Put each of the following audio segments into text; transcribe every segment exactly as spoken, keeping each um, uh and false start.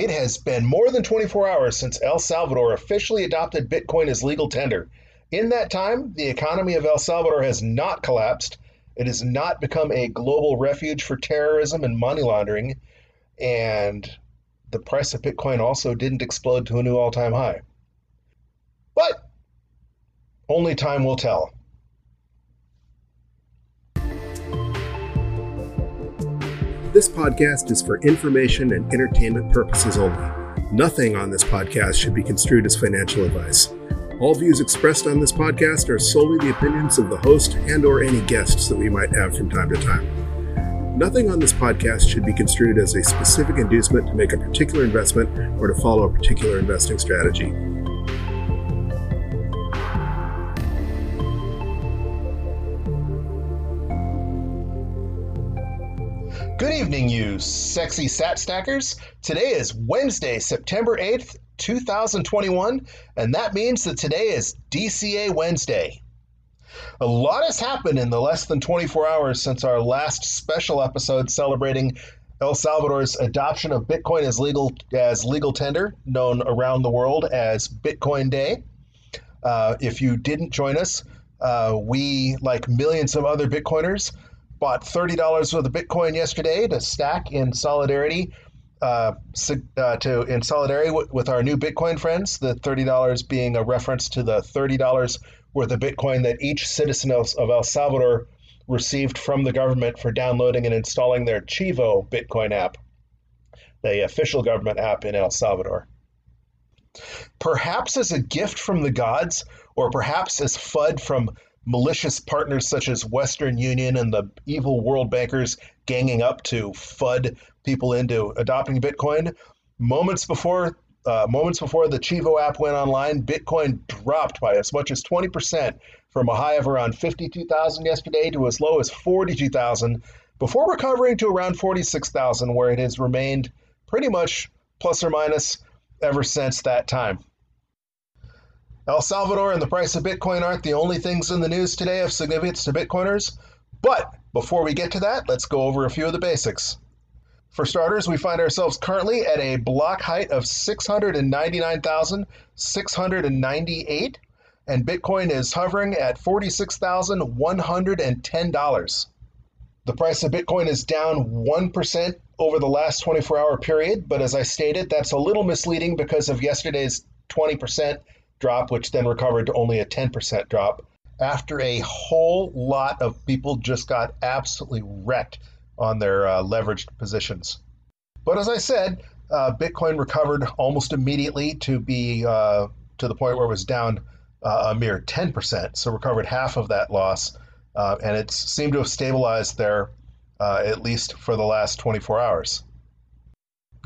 It has been more than twenty-four hours since El Salvador officially adopted Bitcoin as legal tender. In that time, the economy of El Salvador has not collapsed. It has not become a global refuge for terrorism and money laundering. And the price of Bitcoin also didn't explode to a new all-time high. But only time will tell. This podcast is for information and entertainment purposes only. Nothing on this podcast should be construed as financial advice. All views expressed on this podcast are solely the opinions of the host and or any guests that we might have from time to time. Nothing on this podcast should be construed as a specific inducement to make a particular investment or to follow a particular investing strategy. Good evening, you sexy sat stackers. Today is Wednesday, September eighth, two thousand twenty-one, and that means that today is D C A Wednesday. A lot has happened in the less than twenty-four hours since our last special episode celebrating El Salvador's adoption of Bitcoin as legal as legal tender, known around the world as Bitcoin Day. Uh, if you didn't join us, uh, we, like millions of other Bitcoiners, bought thirty dollars worth of Bitcoin yesterday to stack in solidarity, uh, uh, to in solidarity w- with our new Bitcoin friends. The thirty dollars being a reference to the thirty dollars worth of Bitcoin that each citizen of, of El Salvador received from the government for downloading and installing their Chivo Bitcoin app, the official government app in El Salvador. Perhaps as a gift from the gods, or perhaps as F U D from malicious partners such as Western Union and the evil world bankers ganging up to F U D people into adopting Bitcoin. Moments before uh, moments before the Chivo app went online, Bitcoin dropped by as much as twenty percent from a high of around fifty-two thousand yesterday to as low as forty-two thousand before recovering to around forty-six thousand, where it has remained pretty much plus or minus ever since that time. El Salvador and the price of Bitcoin aren't the only things in the news today of significance to Bitcoiners, but before we get to that, let's go over a few of the basics. For starters, we find ourselves currently at a block height of six hundred ninety-nine thousand six hundred ninety-eight, and Bitcoin is hovering at forty-six thousand one hundred ten dollars. The price of Bitcoin is down one percent over the last twenty-four hour period, but as I stated, that's a little misleading because of yesterday's twenty percent drop, which then recovered to only a ten percent drop after a whole lot of people just got absolutely wrecked on their uh, leveraged positions. But as I said, uh, Bitcoin recovered almost immediately to be uh, to the point where it was down uh, a mere ten percent, so recovered half of that loss, uh, and it seemed to have stabilized there uh, at least for the last twenty-four hours.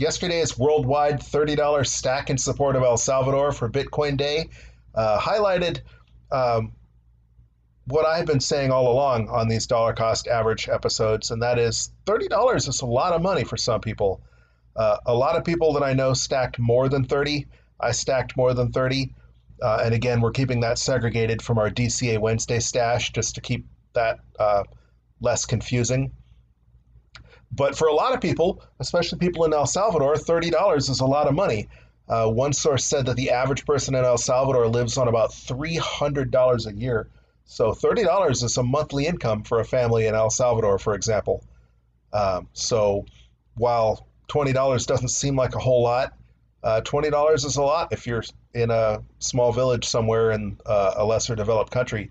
Yesterday's worldwide thirty dollars stack in support of El Salvador for Bitcoin Day uh, highlighted um, what I've been saying all along on these dollar cost average episodes, and that is thirty dollars is a lot of money for some people. Uh, a lot of people that I know stacked more than thirty. I stacked more than thirty. Uh, and again, we're keeping that segregated from our D C A Wednesday stash just to keep that uh, less confusing. But for a lot of people, especially people in El Salvador, thirty dollars is a lot of money. Uh, one source said that the average person in El Salvador lives on about three hundred dollars a year. So thirty dollars is a monthly income for a family in El Salvador, for example. Um, so while twenty dollars doesn't seem like a whole lot, uh, twenty dollars is a lot if you're in a small village somewhere in uh, a lesser developed country,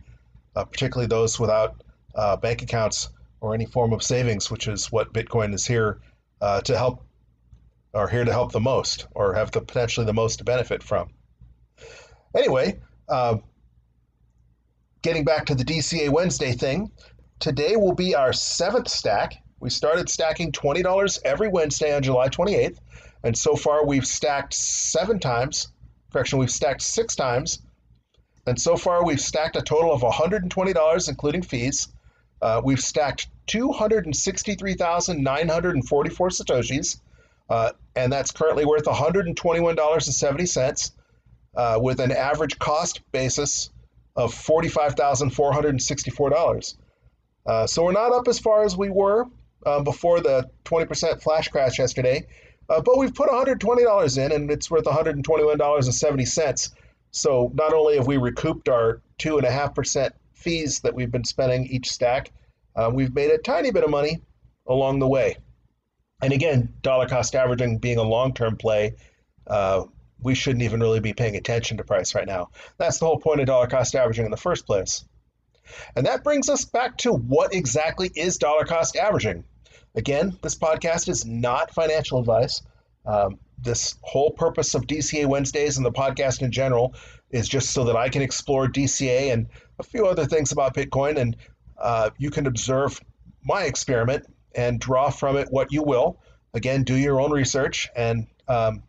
uh, particularly those without uh, bank accounts or any form of savings, which is what Bitcoin is here uh, to help, or here to help the most, or have the potentially the most to benefit from. Anyway, uh, getting back to the D C A Wednesday thing, today will be our seventh stack. We started stacking twenty dollars every Wednesday on July twenty-eighth, and so far we've stacked seven times, correction, we've stacked six times, and so far we've stacked a total of one hundred twenty dollars, including fees. Uh, we've stacked two hundred sixty-three thousand nine hundred forty-four Satoshis, uh, and that's currently worth one hundred twenty-one dollars and seventy cents, uh, with an average cost basis of forty-five thousand four hundred sixty-four dollars. Uh, so we're not up as far as we were uh, before the twenty percent flash crash yesterday, Uh, but we've put one hundred twenty dollars in, and it's worth one hundred twenty-one dollars and seventy cents. So not only have we recouped our two point five percent fees that we've been spending each stack, uh, we've made a tiny bit of money along the way. And again, dollar cost averaging being a long-term play, uh, we shouldn't even really be paying attention to price right now. That's the whole point of dollar cost averaging in the first place. And that brings us back to what exactly is dollar cost averaging. Again, this podcast is not financial advice. Um, this whole purpose of D C A Wednesdays and the podcast in general is just so that I can explore D C A and a few other things about Bitcoin, and uh, you can observe my experiment and draw from it what you will. Again, do your own research, and um,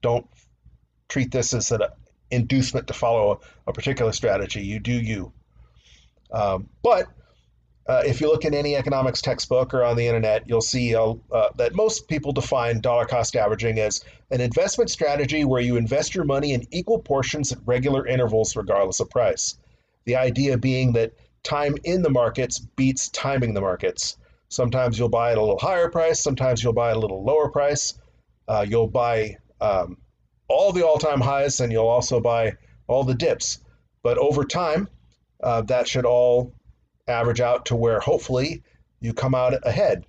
don't treat this as an inducement to follow a, a particular strategy. You do you. Um, but uh, if you look in any economics textbook or on the internet, you'll see uh, uh, that most people define dollar cost averaging as an investment strategy where you invest your money in equal portions at regular intervals regardless of price. The idea being that time in the markets beats timing the markets. Sometimes you'll buy at a little higher price, sometimes you'll buy at a little lower price. Uh, you'll buy um, all the all-time highs, and you'll also buy all the dips. But over time, Uh, that should all average out to where hopefully you come out ahead.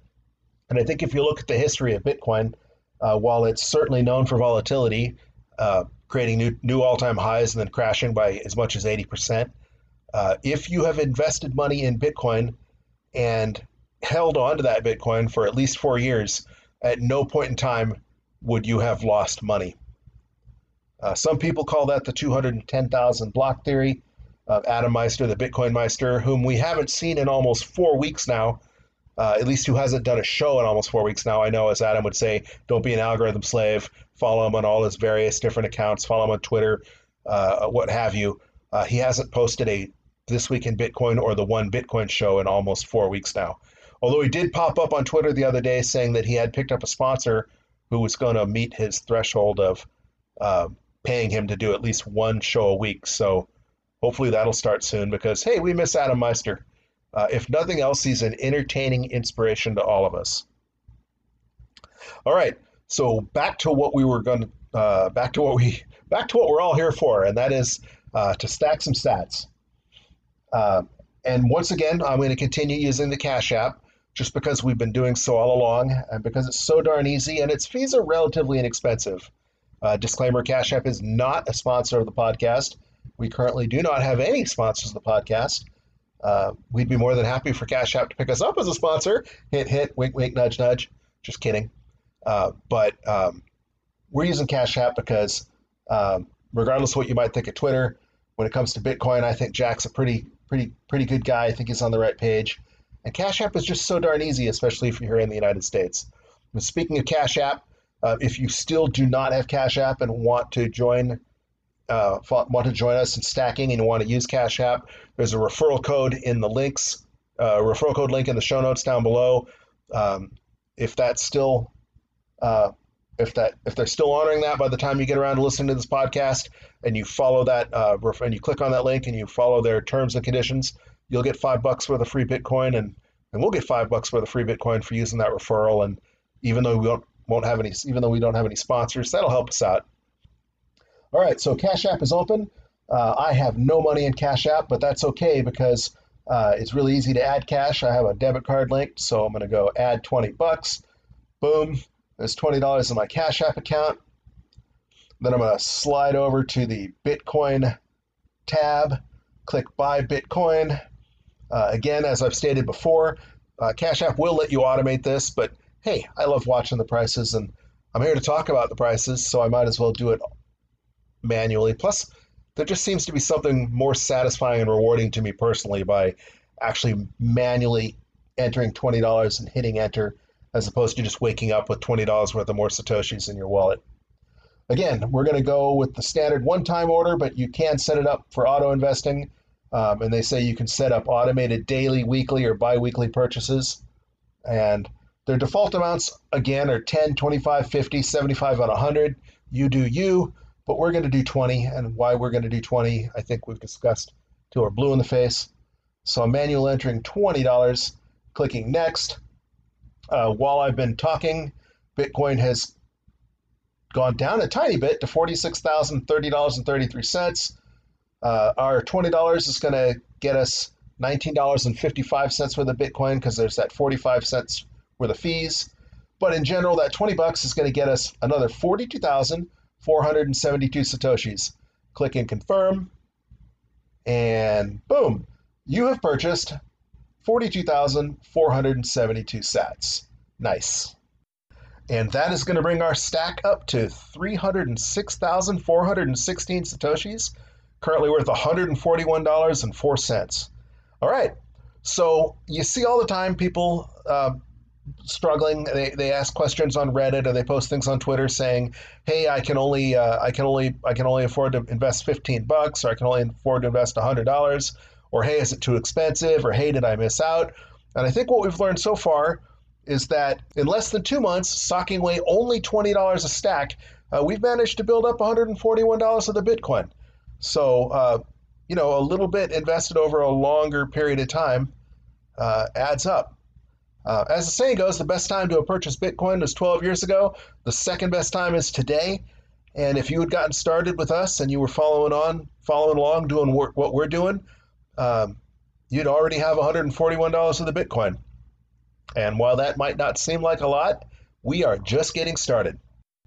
And I think if you look at the history of Bitcoin, uh, while it's certainly known for volatility, uh, creating new, new all-time highs and then crashing by as much as eighty percent, uh, if you have invested money in Bitcoin and held on to that Bitcoin for at least four years, at no point in time would you have lost money. Uh, some people call that the two hundred ten thousand block theory. Uh, Adam Meister, the Bitcoin Meister, whom we haven't seen in almost four weeks now, uh, at least who hasn't done a show in almost four weeks now. I know, as Adam would say, don't be an algorithm slave. Follow him on all his various different accounts. Follow him on Twitter, uh, what have you. Uh, he hasn't posted a This Week in Bitcoin or the One Bitcoin show in almost four weeks now. Although he did pop up on Twitter the other day saying that he had picked up a sponsor who was going to meet his threshold of uh, paying him to do at least one show a week. So hopefully that'll start soon because, hey, we miss Adam Meister. Uh, if nothing else, he's an entertaining inspiration to all of us. All right, so back to what we were going to, uh, back to what we, back to what we're all here for, and that is uh, to stack some sats. Uh, and once again, I'm going to continue using the Cash App just because we've been doing so all along and because it's so darn easy and its fees are relatively inexpensive. Uh, disclaimer, Cash App is not a sponsor of the podcast. We currently do not have any sponsors of the podcast. Uh, we'd be more than happy for Cash App to pick us up as a sponsor. Hint, hint, wink, wink, nudge, nudge. Just kidding. Uh, but um, we're using Cash App because um, regardless of what you might think of Twitter, when it comes to Bitcoin, I think Jack's a pretty, pretty, pretty good guy. I think he's on the right page. And Cash App is just so darn easy, especially if you're here in the United States. And speaking of Cash App, uh, if you still do not have Cash App and want to join Uh, want to join us in stacking and you want to use Cash App, there's a referral code in the links, uh, referral code link in the show notes down below. Um, if that's still, uh, if that, if they're still honoring that by the time you get around to listening to this podcast and you follow that, uh, and you click on that link and you follow their terms and conditions, you'll get five bucks worth of free Bitcoin, and, and we'll get five bucks worth of free Bitcoin for using that referral. And even though we don't, won't have any, even though we don't have any sponsors, that'll help us out. All right, so Cash App is open. Uh, I have no money in Cash App, but that's okay because uh, it's really easy to add cash. I have a debit card linked, so I'm going to go add twenty bucks. Boom, there's twenty dollars in my Cash App account. Then I'm going to slide over to the Bitcoin tab, click Buy Bitcoin. Uh, again, as I've stated before, uh, Cash App will let you automate this, but hey, I love watching the prices, and I'm here to talk about the prices, so I might as well do it manually. Plus, there just seems to be something more satisfying and rewarding to me personally by actually manually entering twenty dollars and hitting enter as opposed to just waking up with twenty dollars worth of more Satoshis in your wallet. Again, we're going to go with the standard one-time order, but you can set it up for auto investing. Um, and they say you can set up automated daily, weekly, or bi-weekly purchases. And their default amounts, again, are ten, twenty-five, fifty, seventy-five, and one hundred. You do you. But we're going to do twenty, and why we're going to do twenty, I think we've discussed till we're blue in the face. So I'm manual entering twenty dollars, clicking next. Uh, while I've been talking, Bitcoin has gone down a tiny bit to forty-six thousand thirty dollars and thirty-three cents. Uh, our twenty dollars is going to get us nineteen dollars and fifty-five cents worth of Bitcoin because there's that forty-five cents worth of fees. But in general, that twenty bucks is going to get us another forty-two thousand four hundred seventy-two Satoshis. Click and confirm. And boom, you have purchased forty-two thousand four hundred seventy-two sats. Nice. And that is going to bring our stack up to three hundred six thousand four hundred sixteen Satoshis, currently worth one hundred forty-one dollars and four cents. All right. So you see all the time people uh, struggling. They, they ask questions on Reddit or they post things on Twitter saying, "Hey, I can only uh, I can only I can only afford to invest fifteen bucks, or I can only afford to invest one hundred dollars, or hey, is it too expensive? Or hey, did I miss out?" And I think what we've learned so far is that in less than two months, socking away only twenty dollars a stack, uh, we've managed to build up one hundred forty-one dollars of the Bitcoin. So, uh, you know, a little bit invested over a longer period of time uh, adds up. Uh, as the saying goes, the best time to have purchased Bitcoin was twelve years ago. The second best time is today. And if you had gotten started with us and you were following on, following along, doing work, what we're doing, um, you'd already have one hundred forty-one dollars of the Bitcoin. And while that might not seem like a lot, we are just getting started.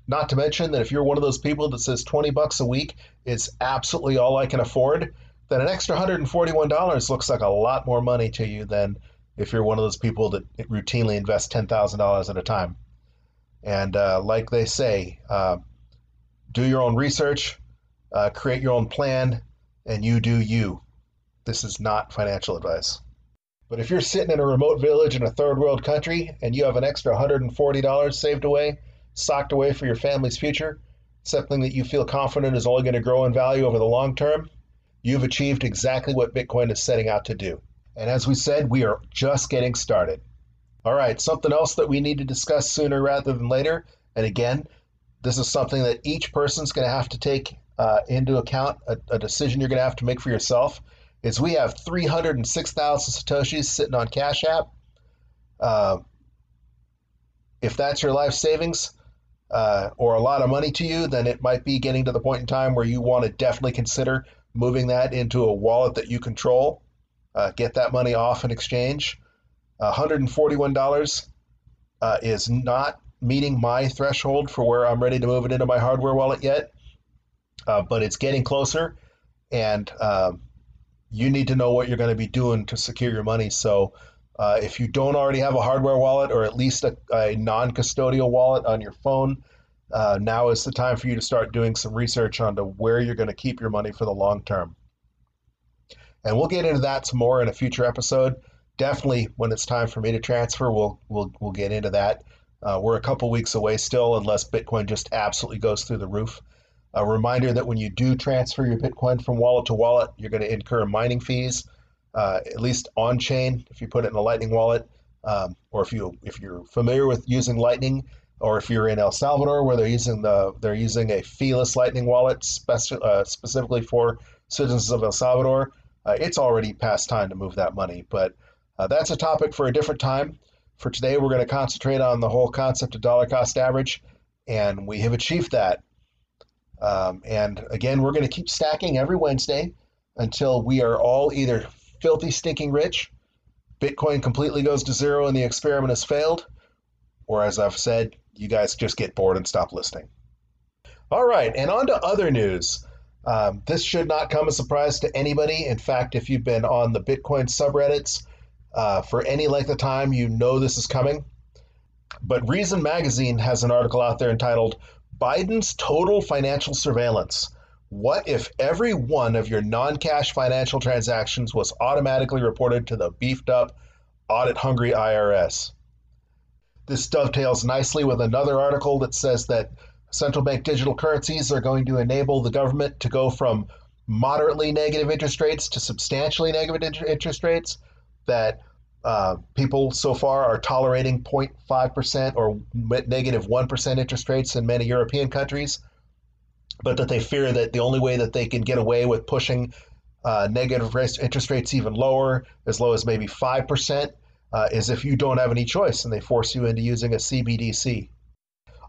Not to mention that if you're one of those people that says twenty bucks a week is absolutely all I can afford, then an extra one hundred forty-one dollars looks like a lot more money to you than if you're one of those people that routinely invest ten thousand dollars at a time. And uh, like they say, uh, do your own research, uh, create your own plan, and you do you. This is not financial advice. But if you're sitting in a remote village in a third world country and you have an extra one hundred forty dollars saved away, socked away for your family's future, something that you feel confident is only going to grow in value over the long term, you've achieved exactly what Bitcoin is setting out to do. And as we said, we are just getting started. All right, something else that we need to discuss sooner rather than later, and again, this is something that each person's going to have to take uh, into account, a, a decision you're going to have to make for yourself, is we have three hundred six thousand Satoshis sitting on Cash App. Uh, if that's your life savings uh, or a lot of money to you, then it might be getting to the point in time where you want to definitely consider moving that into a wallet that you control. Uh, get that money off in exchange. one hundred forty-one dollars uh, is not meeting my threshold for where I'm ready to move it into my hardware wallet yet, uh, but it's getting closer. And uh, you need to know what you're going to be doing to secure your money. So uh, if you don't already have a hardware wallet or at least a, a non-custodial wallet on your phone, uh, now is the time for you to start doing some research onto where you're going to keep your money for the long term. And we'll get into that some more in a future episode. Definitely when it's time for me to transfer, we'll we'll, we'll get into that. Uh, we're a couple weeks away still unless Bitcoin just absolutely goes through the roof. A reminder that when you do transfer your Bitcoin from wallet to wallet, you're going to incur mining fees, uh, at least on-chain if you put it in a Lightning wallet, um, or if you if you're familiar with using Lightning, or if you're in El Salvador where they're using the they're using a feeless Lightning wallet speci- uh, specifically for citizens of El Salvador. Uh, it's already past time to move that money, but uh, that's a topic for a different time. For today, we're going to concentrate on the whole concept of dollar cost average, and we have achieved that. Um, and again, we're going to keep stacking every Wednesday until we are all either filthy, stinking rich, Bitcoin completely goes to zero and the experiment has failed, or as I've said, you guys just get bored and stop listening. All right, and on to other news. Um, this should not come as a surprise to anybody. In fact, if you've been on the Bitcoin subreddits uh, for any length of time, you know this is coming. But Reason Magazine has an article out there entitled, "Biden's Total Financial Surveillance. What if every one of your non-cash financial transactions was automatically reported to the beefed-up, audit-hungry I R S?" This dovetails nicely with another article that says that central bank digital currencies are going to enable the government to go from moderately negative interest rates to substantially negative interest rates, that Uh, people so far are tolerating zero point five percent or negative one percent interest rates in many European countries, but that they fear that the only way that they can get away with pushing uh, negative interest rates even lower, as low as maybe five percent, uh, is if you don't have any choice and they force you into using a C B D C.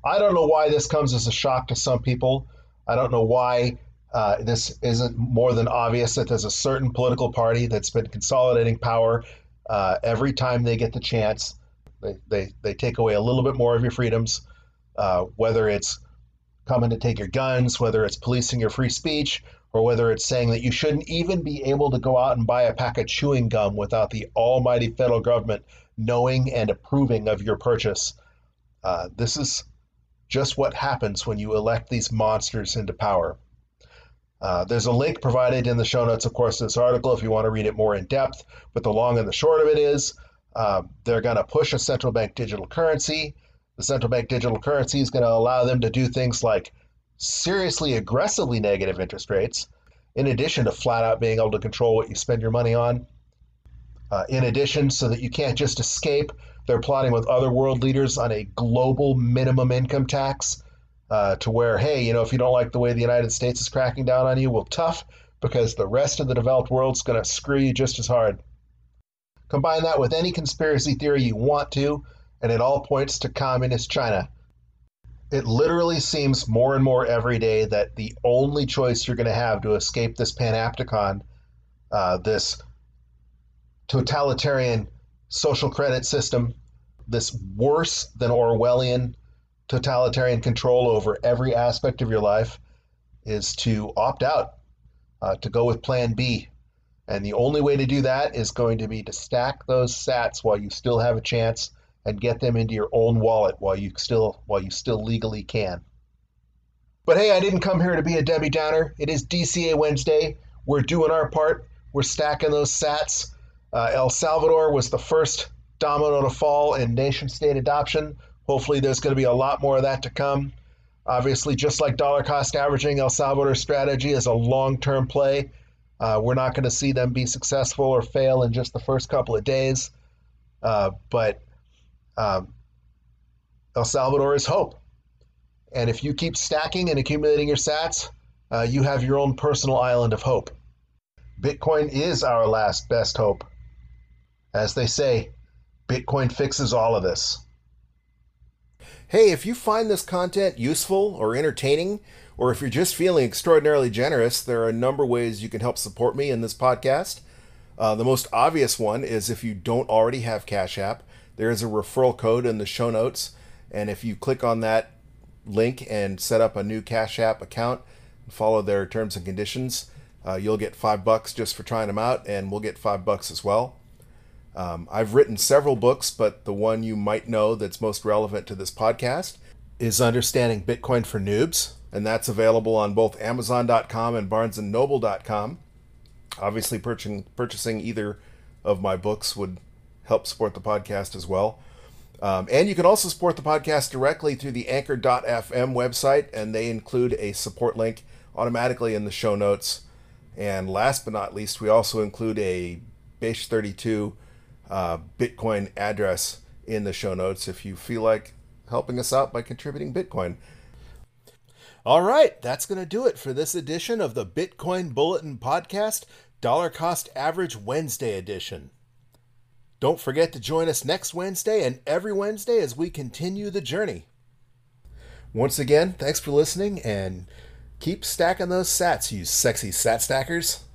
I don't know why this comes as a shock to some people. I don't know why uh, this isn't more than obvious that there's a certain political party that's been consolidating power. Uh, every time they get the chance, they, they, they take away a little bit more of your freedoms, uh, whether it's coming to take your guns, whether it's policing your free speech, or whether it's saying that you shouldn't even be able to go out and buy a pack of chewing gum without the almighty federal government knowing and approving of your purchase. Uh, this is just what happens when you elect these monsters into power. Uh, there's a link provided in the show notes, of course, to this article if you want to read it more in depth. But the long and the short of it is uh, they're going to push a central bank digital currency. The central bank digital currency is going to allow them to do things like seriously aggressively negative interest rates, in addition to flat out being able to control what you spend your money on. Uh, in addition, so that you can't just escape, they're plotting with other world leaders on a global minimum income tax uh, to where, hey, you know, if you don't like the way the United States is cracking down on you, well, tough, because the rest of the developed world's going to screw you just as hard. Combine that with any conspiracy theory you want to, and it all points to communist China. It literally seems more and more every day that the only choice you're going to have to escape this panopticon, uh, this totalitarian social credit system, this worse than Orwellian totalitarian control over every aspect of your life, is to opt out, uh, to go with plan B. And the only way to do that is going to be to stack those sats while you still have a chance and get them into your own wallet while you still while you still legally can. But hey, I didn't come here to be a Debbie Downer. It is D C A Wednesday. We're doing our part. We're stacking those sats. Uh, El Salvador was the first domino to fall in nation-state adoption. Hopefully there's going to be a lot more of that to come. Obviously, just like dollar cost averaging, El Salvador's strategy is a long-term play. Uh, we're not going to see them be successful or fail in just the first couple of days. Uh, but um, El Salvador is hope. And if you keep stacking and accumulating your sats, uh, you have your own personal island of hope. Bitcoin is our last best hope. As they say, Bitcoin fixes all of this. Hey, if you find this content useful or entertaining, or if you're just feeling extraordinarily generous, there are a number of ways you can help support me in this podcast. Uh, the most obvious one is if you don't already have Cash App, there is a referral code in the show notes. And if you click on that link and set up a new Cash App account and follow their terms and conditions, uh, you'll get five bucks just for trying them out, and we'll get five bucks as well. Um, I've written several books, but the one you might know that's most relevant to this podcast is Understanding Bitcoin for Noobs, and that's available on both Amazon dot com and Barnes and Noble dot com. Obviously, purchasing, purchasing either of my books would help support the podcast as well. Um, and you can also support the podcast directly through the Anchor dot f m website, and they include a support link automatically in the show notes. And last but not least, we also include a Bish thirty-two Uh, Bitcoin address in the show notes if you feel like helping us out by contributing Bitcoin. All right, that's going to do it for this edition of the Bitcoin Bulletin Podcast, Dollar Cost Average Wednesday edition. Don't forget to join us next Wednesday and every Wednesday as we continue the journey. Once again, thanks for listening, and keep stacking those sats, you sexy sat stackers.